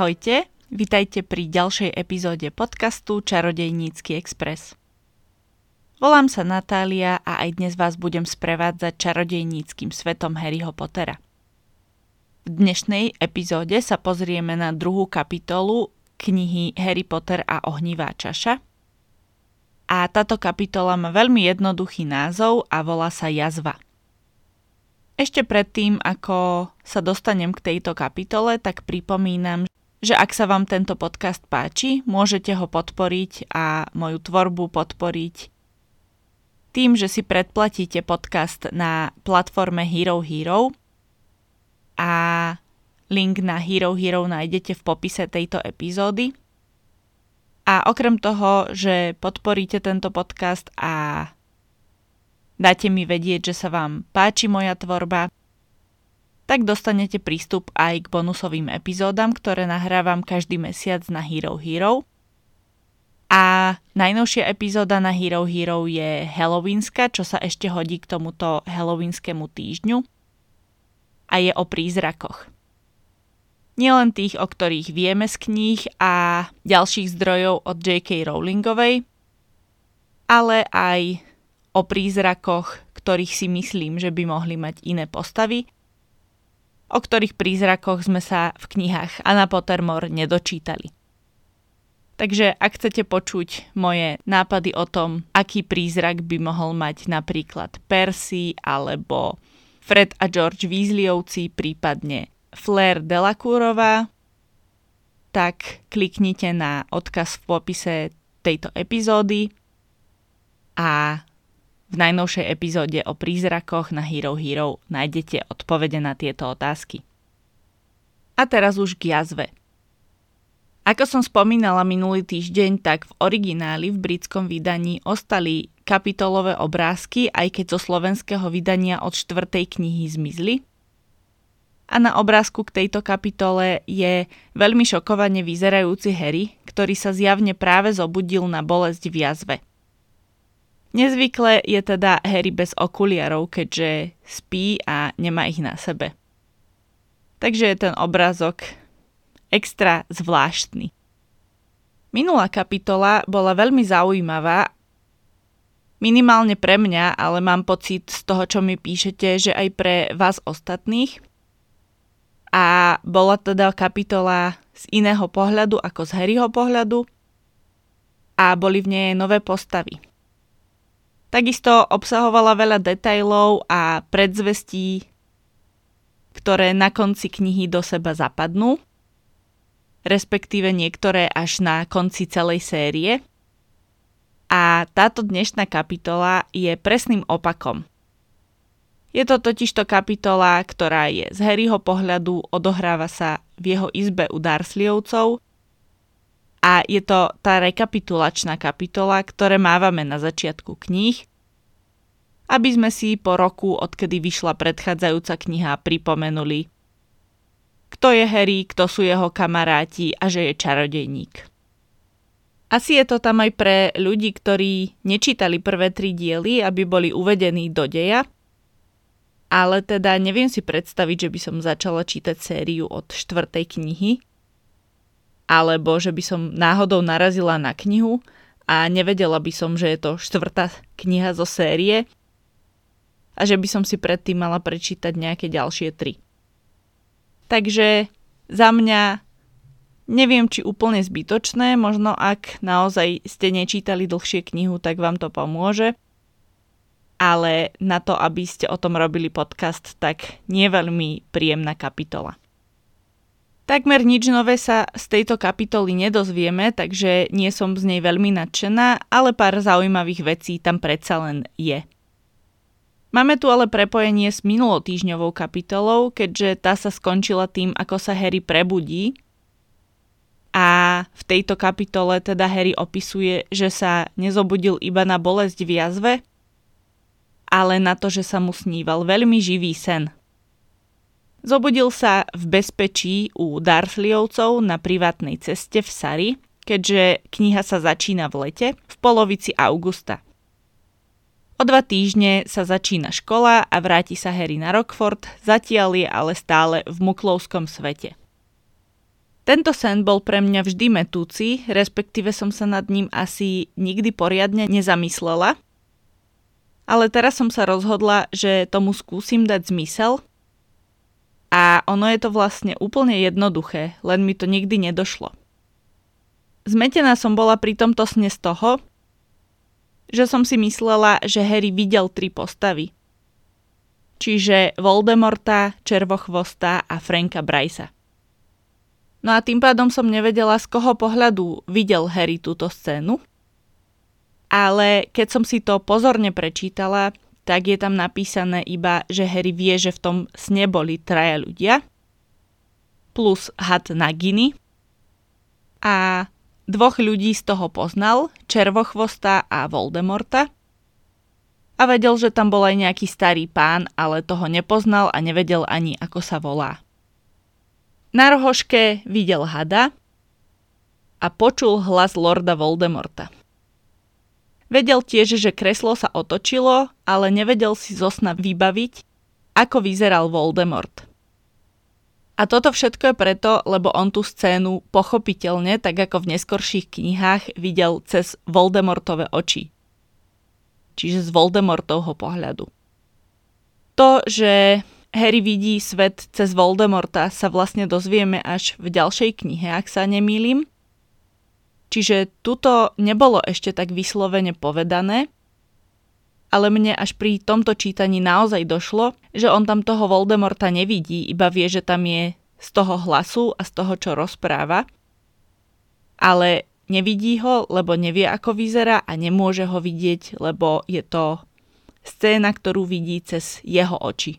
Ahojte, vitajte pri ďalšej epizóde podcastu Čarodejnícky Express. Volám sa Natália a aj dnes vás budem sprevádzať čarodejníckym svetom Harryho Pottera. V dnešnej epizóde sa pozrieme na druhú kapitolu knihy Harry Potter a Ohnivá čaša. A táto kapitola má veľmi jednoduchý názov a volá sa Jazva. Ešte predtým, ako sa dostanem k tejto kapitole, tak pripomínam, že ak sa vám tento podcast páči, môžete ho podporiť a moju tvorbu podporiť tým, že si predplatíte podcast na platforme Hero Hero a link na Hero Hero nájdete v popise tejto epizódy. A okrem toho, že podporíte tento podcast a dáte mi vedieť, že sa vám páči moja tvorba, tak dostanete prístup aj k bonusovým epizódam, ktoré nahrávam každý mesiac na Hero Hero. A najnovšia epizóda na Hero Hero je halloweenska, čo sa ešte hodí k tomuto halloweenskému týždňu. A je o prízrakoch. Nielen tých, o ktorých vieme z kníh a ďalších zdrojov od J.K. Rowlingovej, ale aj o prízrakoch, ktorých si myslím, že by mohli mať iné postavy, o ktorých prízrakoch sme sa v knihách a na Pottermore nedočítali. Takže ak chcete počuť moje nápady o tom, aký prízrak by mohol mať napríklad Percy alebo Fred a George Weasleyovci, prípadne Fleur Delacourová, tak kliknite na odkaz v popise tejto epizódy a v najnovšej epizóde o prízrakoch na Hero Hero nájdete odpovede na tieto otázky. A teraz už k jazve. Ako som spomínala minulý týždeň, tak v origináli v britskom vydaní ostali kapitolové obrázky, aj keď zo slovenského vydania od 4. knihy zmizli. A na obrázku k tejto kapitole je veľmi šokovane vyzerajúci Harry, ktorý sa zjavne práve zobudil na bolesť v jazve. Nezvykle je teda Harry bez okuliarov, keďže spí a nemá ich na sebe. Takže je ten obrázok extra zvláštny. Minulá kapitola bola veľmi zaujímavá, minimálne pre mňa, ale mám pocit z toho, čo mi píšete, že aj pre vás ostatných. A bola teda kapitola z iného pohľadu ako z Harryho pohľadu a boli v nej nové postavy. Takisto obsahovala veľa detailov a predzvestí, ktoré na konci knihy do seba zapadnú, respektíve niektoré až na konci celej série. A táto dnešná kapitola je presným opakom. Je to totižto kapitola, ktorá je z Harryho pohľadu, odohráva sa v jeho izbe u Dursleyovcov a je to tá rekapitulačná kapitola, ktoré mávame na začiatku kníh, aby sme si po roku, odkedy vyšla predchádzajúca kniha, pripomenuli, kto je Harry, kto sú jeho kamaráti a že je čarodejník. Asi je to tam aj pre ľudí, ktorí nečítali prvé 3 diely, aby boli uvedení do deja, ale teda neviem si predstaviť, že by som začala čítať sériu od 4. knihy, alebo že by som náhodou narazila na knihu a nevedela by som, že je to 4. kniha zo série a že by som si predtým mala prečítať nejaké ďalšie 3. Takže za mňa neviem, či úplne zbytočné, možno ak naozaj ste nečítali dlhšie knihu, tak vám to pomôže, ale na to, aby ste o tom robili podcast, tak nie veľmi príjemná kapitola. Takmer nič nové sa z tejto kapitoly nedozvieme, takže nie som z nej veľmi nadšená, ale pár zaujímavých vecí tam predsa len je. Máme tu ale prepojenie s minulotýždňovou kapitolou, keďže tá sa skončila tým, ako sa Harry prebudí. A v tejto kapitole teda Harry opisuje, že sa nezobudil iba na bolesť v jazve, ale na to, že sa mu sníval veľmi živý sen. Zobudil sa v bezpečí u Dursleyovcov na privátnej ceste v Sari, keďže kniha sa začína v lete, v polovici augusta. O 2 týždne sa začína škola a vráti sa Harry na Rokfort, zatiaľ je ale stále v muklovskom svete. Tento sen bol pre mňa vždy mätúci, respektíve som sa nad ním asi nikdy poriadne nezamyslela. Ale teraz som sa rozhodla, že tomu skúsim dať zmysel. A ono je to vlastne úplne jednoduché, len mi to nikdy nedošlo. Zmetená som bola pri tomto sne z toho, že som si myslela, že Harry videl tri postavy. Čiže Voldemorta, Červochvosta a Franka Brycea. No a tým pádom som nevedela, z koho pohľadu videl Harry túto scénu. Ale keď som si to pozorne prečítala, tak je tam napísané iba, že Harry vie, že v tom sne boli traja ľudia, plus had Nagini. A dvoch ľudí z toho poznal, Červochvosta a Voldemorta. A vedel, že tam bol aj nejaký starý pán, ale toho nepoznal a nevedel ani, ako sa volá. Na rohoške videl hada a počul hlas lorda Voldemorta. Vedel tiež, že kreslo sa otočilo, ale nevedel si zo sna vybaviť, ako vyzeral Voldemort. A toto všetko je preto, lebo on tú scénu pochopiteľne, tak ako v neskorších knihách, videl cez Voldemortove oči. Čiže z Voldemortovho pohľadu. To, že Harry vidí svet cez Voldemorta, sa vlastne dozvieme až v ďalšej knihe, ak sa nemýlim. Čiže tuto nebolo ešte tak vyslovene povedané, ale mne až pri tomto čítaní naozaj došlo, že on tam toho Voldemorta nevidí, iba vie, že tam je z toho hlasu a z toho, čo rozpráva. Ale nevidí ho, lebo nevie, ako vyzerá a nemôže ho vidieť, lebo je to scéna, ktorú vidí cez jeho oči.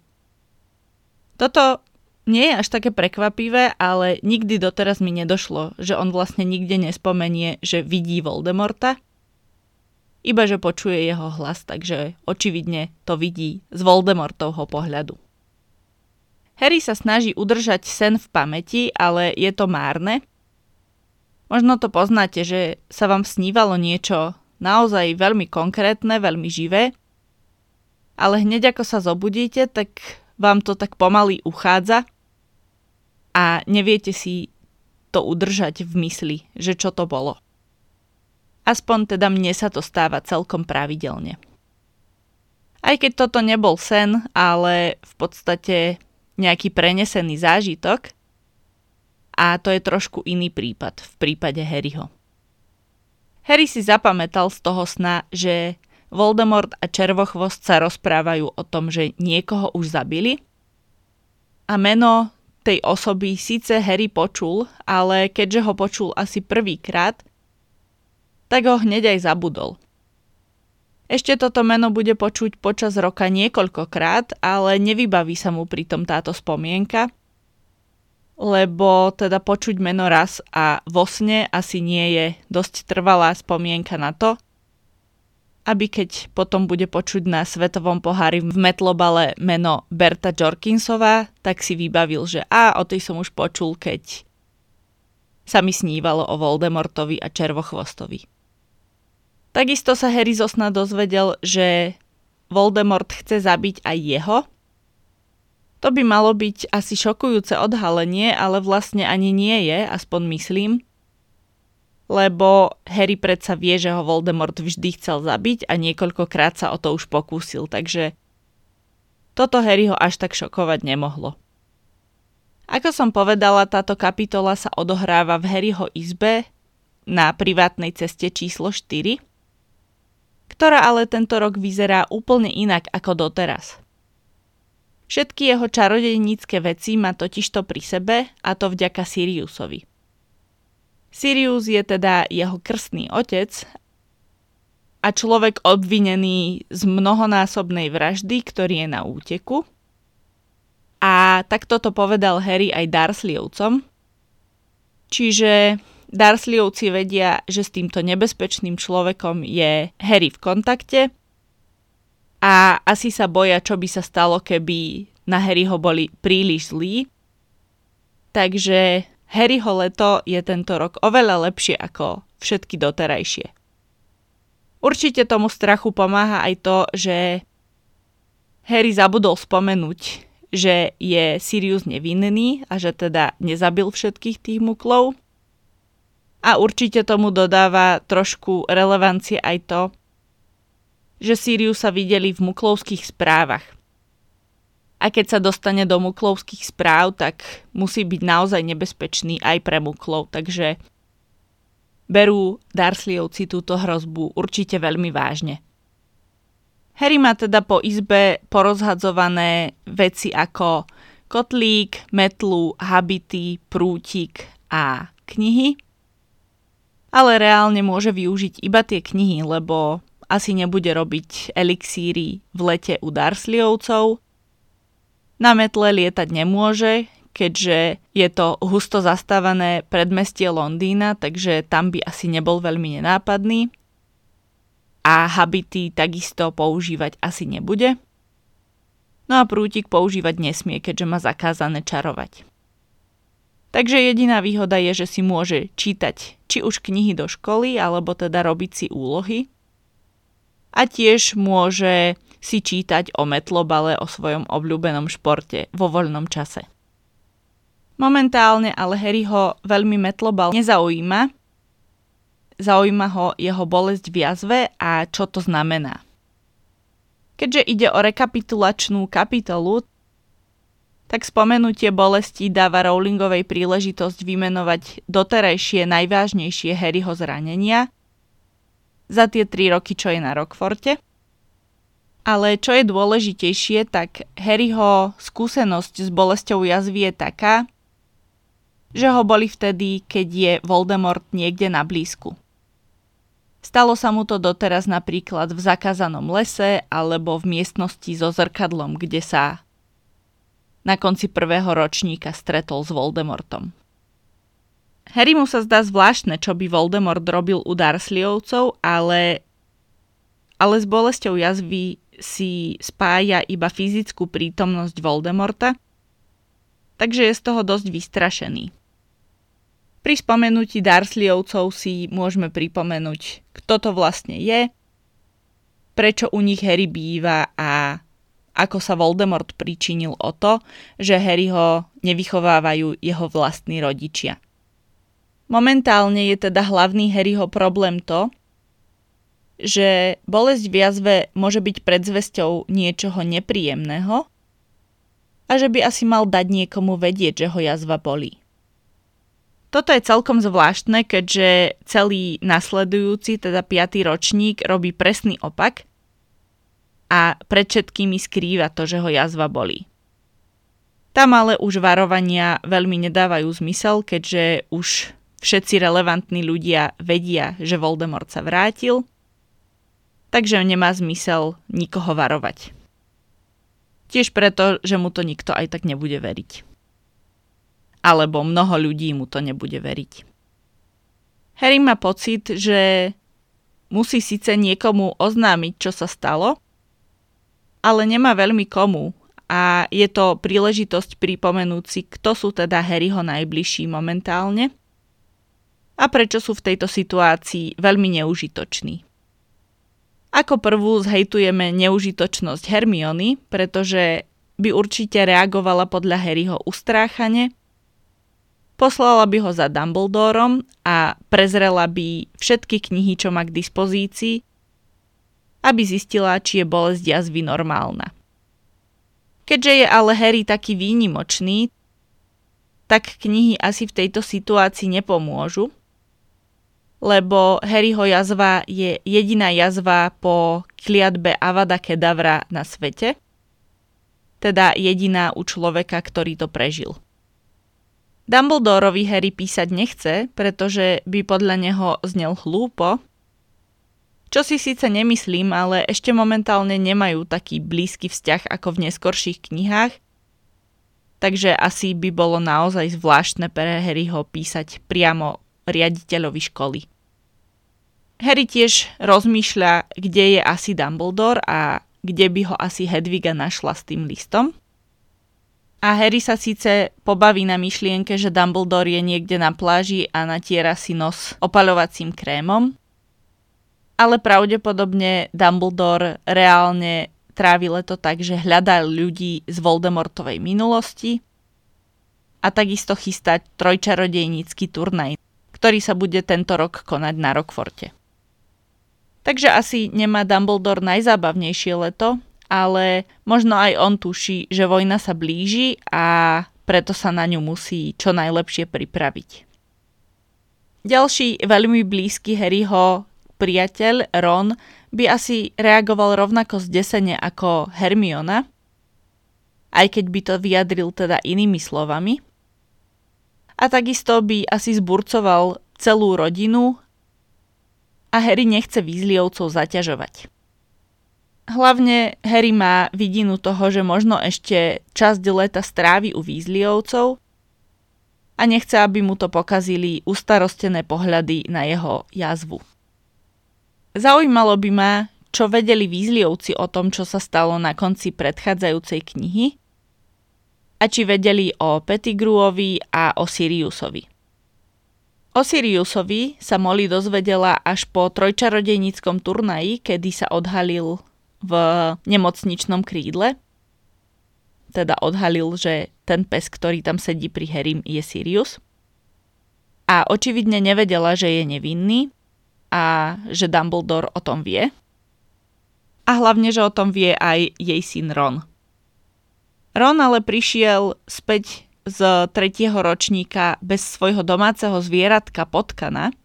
Toto nie je až také prekvapivé, ale nikdy doteraz mi nedošlo, že on vlastne nikde nespomenie, že vidí Voldemorta, iba že počuje jeho hlas, takže očividne to vidí z Voldemortovho pohľadu. Harry sa snaží udržať sen v pamäti, ale je to márne. Možno to poznáte, že sa vám snívalo niečo naozaj veľmi konkrétne, veľmi živé, ale hneď ako sa zobudíte, tak vám to tak pomaly uchádza a neviete si to udržať v mysli, že čo to bolo. Aspoň teda mne sa to stáva celkom pravidelne. Aj keď toto nebol sen, ale v podstate nejaký prenesený zážitok, a to je trošku iný prípad v prípade Harryho. Harry si zapamätal z toho sna, že Voldemort a Červochvost sa rozprávajú o tom, že niekoho už zabili. A meno tej osoby síce Harry počul, ale keďže ho počul asi prvýkrát, tak ho hneď aj zabudol. Ešte toto meno bude počuť počas roka niekoľkokrát, ale nevybaví sa mu pritom táto spomienka, lebo teda počuť meno raz a vo sne asi nie je dosť trvalá spomienka na to, aby keď potom bude počuť na svetovom pohári v metlobale meno Bertha Jorkinsová, tak si vybavil, že o tej som už počul, keď sa mi snívalo o Voldemortovi a Červochvostovi. Takisto sa Harry zo sna dozvedel, že Voldemort chce zabiť aj jeho. To by malo byť asi šokujúce odhalenie, ale vlastne ani nie je, aspoň myslím, lebo Harry predsa vie, že ho Voldemort vždy chcel zabiť a niekoľkokrát sa o to už pokúsil, takže toto Harry ho až tak šokovať nemohlo. Ako som povedala, táto kapitola sa odohráva v Harryho izbe na privátnej ceste číslo 4, ktorá ale tento rok vyzerá úplne inak ako doteraz. Všetky jeho čarodejnícke veci má totižto pri sebe, a to vďaka Siriusovi. Sirius je teda jeho krstný otec a človek obvinený z mnohonásobnej vraždy, ktorý je na úteku. A takto to povedal Harry aj Dursleyovcom. Čiže Dursleyovci vedia, že s týmto nebezpečným človekom je Harry v kontakte a asi sa boja, čo by sa stalo, keby na Harryho boli príliš zlí. Takže Harryho leto je tento rok oveľa lepšie ako všetky doterajšie. Určite tomu strachu pomáha aj to, že Harry zabudol spomenúť, že je Sirius nevinný a že teda nezabil všetkých tých muklov. A určite tomu dodáva trošku relevancie aj to, že Siriusa videli v muklovských správach. A keď sa dostane do muklovských správ, tak musí byť naozaj nebezpečný aj pre muklov, takže berú Dursleyovci túto hrozbu určite veľmi vážne. Harry má teda po izbe porozhadzované veci ako kotlík, metlu, habity, prútik a knihy, ale reálne môže využiť iba tie knihy, lebo asi nebude robiť elixíry v lete u Dursleyovcov. Na metle lietať nemôže, keďže je to husto zastávané predmestie Londýna, takže tam by asi nebol veľmi nenápadný. A habity takisto používať asi nebude. No a prútik používať nesmie, keďže má zakázané čarovať. Takže jediná výhoda je, že si môže čítať či už knihy do školy, alebo teda robiť si úlohy. A tiež môže si čítať o metlobale, o svojom obľúbenom športe vo voľnom čase. Momentálne ale Harryho veľmi metlobal nezaujíma. Zaujíma ho jeho bolesť v jazve a čo to znamená. Keďže ide o rekapitulačnú kapitolu, tak spomenutie bolesti dáva Rowlingovej príležitosť vymenovať doterajšie najvážnejšie Harryho zranenia za tie 3 roky, čo je na Rokforte. Ale čo je dôležitejšie, tak Harryho skúsenosť s bolesťou jazvy je taká, že ho boli vtedy, keď je Voldemort niekde na blízku. Stalo sa mu to doteraz napríklad v zakázanom lese alebo v miestnosti so zrkadlom, kde sa na konci 1. ročníka stretol s Voldemortom. Harry mu sa zdá zvláštne, čo by Voldemort robil u Dursleyovcov, ale s bolesťou jazvy si spája iba fyzickú prítomnosť Voldemorta, takže je z toho dosť vystrašený. Pri spomenutí Dursleyovcov si môžeme pripomenúť, kto to vlastne je, prečo u nich Harry býva a ako sa Voldemort pričinil o to, že Harryho nevychovávajú jeho vlastní rodičia. Momentálne je teda hlavný Harryho problém to, že bolesť v jazve môže byť predzvesťou niečoho nepríjemného a že by asi mal dať niekomu vedieť, že ho jazva bolí. Toto je celkom zvláštne, keďže celý nasledujúci, teda 5. ročník, robí presný opak a pred všetkými skrýva to, že ho jazva bolí. Tam ale už varovania veľmi nedávajú zmysel, keďže už všetci relevantní ľudia vedia, že Voldemort sa vrátil, takže nemá zmysel nikoho varovať. Tiež preto, že mu to nikto aj tak nebude veriť. Alebo mnoho ľudí mu to nebude veriť. Harry má pocit, že musí síce niekomu oznámiť, čo sa stalo, ale nemá veľmi komu a je to príležitosť pripomenúť si, kto sú teda Harryho najbližší momentálne a prečo sú v tejto situácii veľmi neužitoční. Ako prvú zhejtujeme neužitočnosť Hermiony, pretože by určite reagovala podľa Harryho ustráchane, poslala by ho za Dumbledorom a prezrela by všetky knihy, čo má k dispozícii, aby zistila, či je bolesť jazvy normálna. Keďže je ale Harry taký výnimočný, tak knihy asi v tejto situácii nepomôžu, lebo Harryho jazva je jediná jazva po kliatbe Avada Kedavra na svete, teda jediná u človeka, ktorý to prežil. Dumbledorovi Harry písať nechce, pretože by podľa neho znel hlúpo, čo si síce nemyslím, ale ešte momentálne nemajú taký blízky vzťah ako v neskorších knihách, takže asi by bolo naozaj zvláštne pre Harryho písať priamo riaditeľovi školy. Harry tiež rozmýšľa, kde je asi Dumbledore a kde by ho asi Hedviga našla s tým listom. A Harry sa síce pobaví na myšlienke, že Dumbledore je niekde na pláži a natiera si nos opaľovacím krémom, ale pravdepodobne Dumbledore reálne trávi leto tak, že hľadá ľudí z Voldemortovej minulosti a takisto chystá trojčarodejnícky turnaj, ktorý sa bude tento rok konať na Rokforte. Takže asi nemá Dumbledore najzábavnejšie leto, ale možno aj on tuší, že vojna sa blíži a preto sa na ňu musí čo najlepšie pripraviť. Ďalší veľmi blízky Harryho priateľ Ron by asi reagoval rovnako zdesene ako Hermiona, aj keď by to vyjadril teda inými slovami. A takisto by asi zburcoval celú rodinu a Harry nechce Weasleyovcov zaťažovať. Hlavne Harry má vidinu toho, že možno ešte časť leta strávi u Weasleyovcov, a nechce, aby mu to pokazili ustarostené pohľady na jeho jazvu. Zaujímalo by ma, čo vedeli Weasleyovci o tom, čo sa stalo na konci predchádzajúcej knihy a či vedeli o Pettigrewovi a o Siriusovi. O Siriusovi sa Molly dozvedela až po trojčarodejníckom turnaji, kedy sa odhalil v nemocničnom krídle. Teda odhalil, že ten pes, ktorý tam sedí pri Harrym, je Sirius. A očividne nevedela, že je nevinný a že Dumbledore o tom vie. A hlavne, že o tom vie aj jej syn Ron. Ron ale prišiel späť z 3. ročníka bez svojho domáceho zvieratka potkana.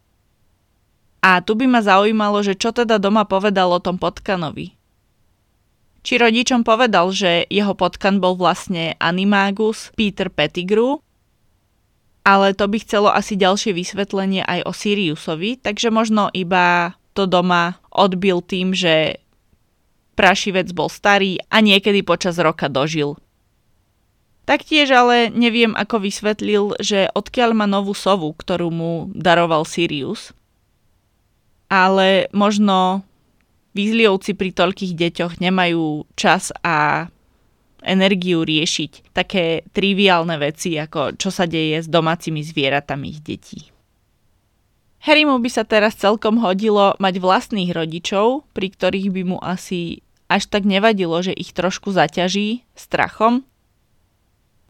A tu by ma zaujímalo, že čo teda doma povedal o tom potkanovi. Či rodičom povedal, že jeho potkan bol vlastne animágus Peter Pettigrew, ale to by chcelo asi ďalšie vysvetlenie aj o Siriusovi, takže možno iba to doma odbil tým, že Prašivec bol starý a niekedy počas roka dožil. Taktiež ale neviem, ako vysvetlil, že odkiaľ má novú sovu, ktorú mu daroval Sirius, ale možno Weasleyovci pri toľkých deťoch nemajú čas a energiu riešiť také triviálne veci, ako čo sa deje s domácimi zvieratami ich detí. Harrymu by sa teraz celkom hodilo mať vlastných rodičov, pri ktorých by mu asi až tak nevadilo, že ich trošku zaťaží strachom,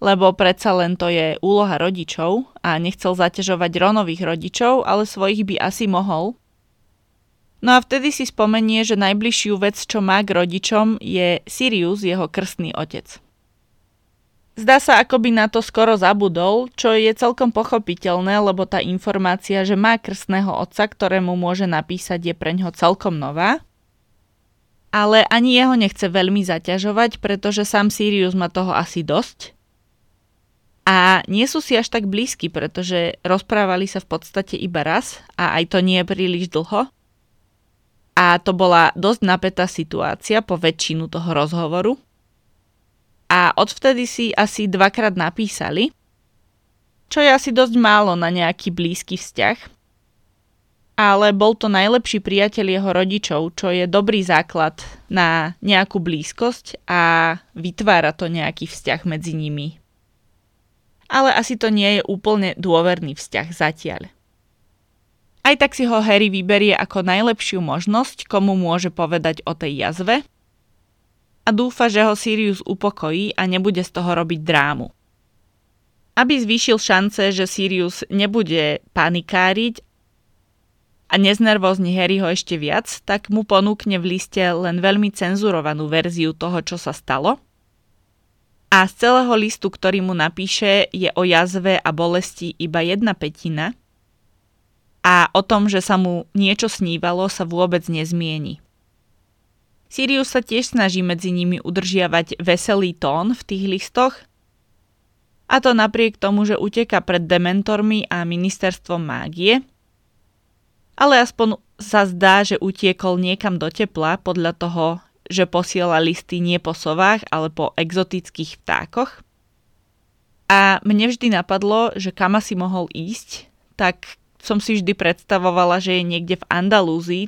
lebo predsa len to je úloha rodičov a nechcel zaťažovať Ronových rodičov, ale svojich by asi mohol. No a vtedy si spomenie, že najbližšiu vec, čo má k rodičom, je Sirius, jeho krstný otec. Zdá sa, ako by na to skoro zabudol, čo je celkom pochopiteľné, lebo tá informácia, že má krstného otca, ktorému môže napísať, je preňho celkom nová. Ale ani jeho nechce veľmi zaťažovať, pretože sám Sirius má toho asi dosť. A nie sú si až tak blízky, pretože rozprávali sa v podstate iba raz a aj to nie je príliš dlho. A to bola dosť napätá situácia po väčšinu toho rozhovoru. A odvtedy si asi 2-krát napísali, čo je asi dosť málo na nejaký blízky vzťah. Ale bol to najlepší priateľ jeho rodičov, čo je dobrý základ na nejakú blízkosť a vytvára to nejaký vzťah medzi nimi. Ale asi to nie je úplne dôverný vzťah zatiaľ. Aj tak si ho Harry vyberie ako najlepšiu možnosť, komu môže povedať o tej jazve a dúfa, že ho Sirius upokojí a nebude z toho robiť drámu. Aby zvýšil šance, že Sirius nebude panikáriť a neznervózni Harryho ešte viac, tak mu ponúkne v liste len veľmi cenzurovanú verziu toho, čo sa stalo. A z celého listu, ktorý mu napíše, je o jazve a bolesti iba 1/5. A o tom, že sa mu niečo snívalo, sa vôbec nezmieni. Sirius sa tiež snaží medzi nimi udržiavať veselý tón v tých listoch, a to napriek tomu, že uteká pred dementormi a ministerstvom mágie, ale aspoň sa zdá, že utiekol niekam do tepla podľa toho, že posiela listy nie po sovách, ale po exotických vtákoch. A mne vždy napadlo, že kam asi mohol ísť, tak som si vždy predstavovala, že je niekde v Andalúzii,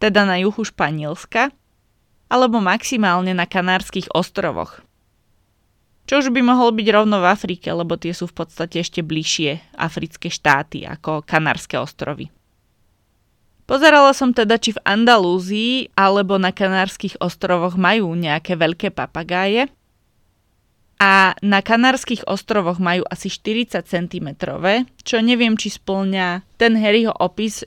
teda na juhu Španielska, alebo maximálne na Kanárskych ostrovoch. Čo už by mohol byť rovno v Afrike, lebo tie sú v podstate ešte bližšie africké štáty ako Kanárske ostrovy. Pozerala som teda, či v Andalúzii alebo na Kanárskych ostrovoch majú nejaké veľké papagáje. A na Kanárskych ostrovoch majú asi 40 cm, čo neviem, či spĺňa ten Harryho opis,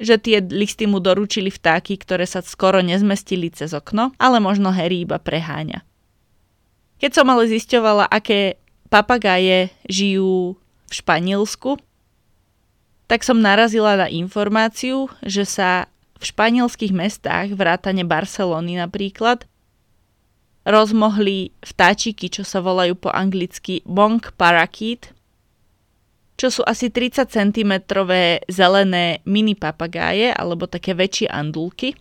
že tie listy mu doručili vtáky, ktoré sa skoro nezmestili cez okno, ale možno Harry iba preháňa. Keď som ale zisťovala, aké papagáje žijú v Španielsku, tak som narazila na informáciu, že sa v španielských mestách, vrátane Barcelony napríklad, rozmohli vtáčiky, čo sa volajú po anglicky monk parakeet, čo sú asi 30 cm zelené mini papagáje alebo také väčšie andulky.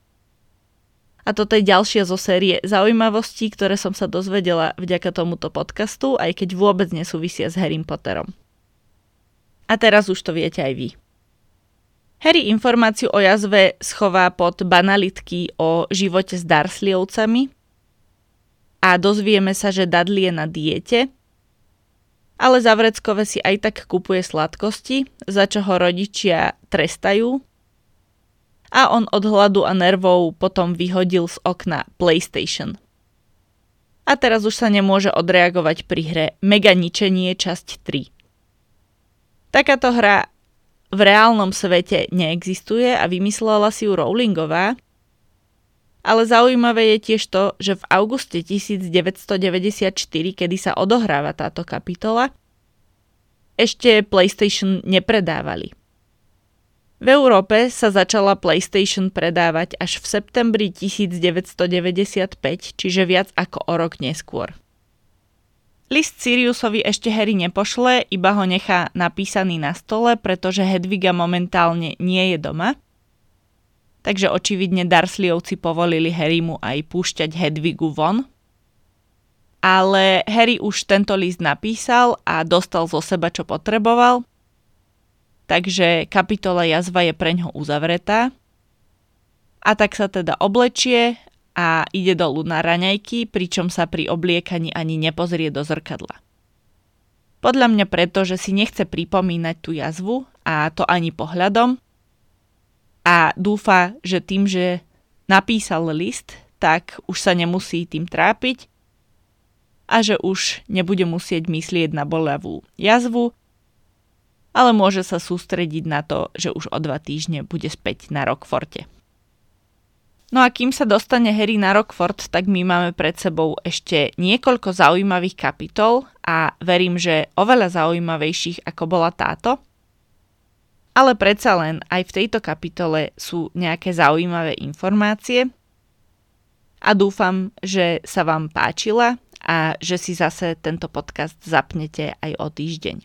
A toto je ďalšia zo série zaujímavostí, ktoré som sa dozvedela vďaka tomuto podcastu, aj keď vôbec nesúvisia s Harrym Potterom. A teraz už to viete aj vy. Harry informáciu o jazve schová pod banalitky o živote s Dursleyovcami, a dozvieme sa, že Dudley je na diete, ale za vreckové si aj tak kupuje sladkosti, za čo ho rodičia trestajú, a on od hladu a nervov potom vyhodil z okna PlayStation. A teraz už sa nemôže odreagovať pri hre Mega ničenie časť 3. Takáto hra v reálnom svete neexistuje a vymyslela si ju Rowlingová, ale zaujímavé je tiež to, že v auguste 1994, kedy sa odohráva táto kapitola, ešte PlayStation nepredávali. V Európe sa začala PlayStation predávať až v septembri 1995, čiže viac ako o rok neskôr. List Siriusovi ešte Harry nepošle, iba ho nechá napísaný na stole, pretože Hedviga momentálne nie je doma. Takže očividne Dursleyovci povolili Harrymu aj púšťať Hedvigu von. Ale Harry už tento list napísal a dostal zo seba, čo potreboval. Takže kapitola jazva je preňho uzavretá. A tak sa teda oblečie a ide dolu na raňajky, pričom sa pri obliekaní ani nepozrie do zrkadla. Podľa mňa preto, že si nechce pripomínať tú jazvu, a to ani pohľadom, a dúfa, že tým, že napísal list, tak už sa nemusí tým trápiť a že už nebude musieť myslieť na bolavú jazvu, ale môže sa sústrediť na to, že už o 2 týždne bude späť na Rokforte. No a kým sa dostane Harry na Rokfort, tak my máme pred sebou ešte niekoľko zaujímavých kapitol a verím, že oveľa zaujímavejších ako bola táto. Ale predsa len aj v tejto kapitole sú nejaké zaujímavé informácie a dúfam, že sa vám páčila a že si zase tento podcast zapnete aj o týždeň.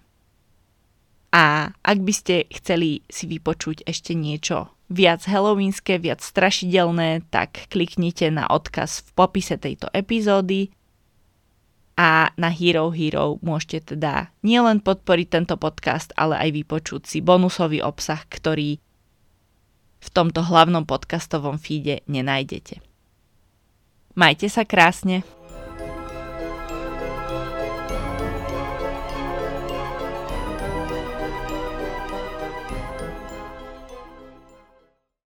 A ak by ste chceli si vypočuť ešte niečo viac halloweenské, viac strašidelné, tak kliknite na odkaz v popise tejto epizódy a na Hero Hero môžete teda nielen podporiť tento podcast, ale aj vypočuť si bonusový obsah, ktorý v tomto hlavnom podcastovom feede nenájdete. Majte sa krásne!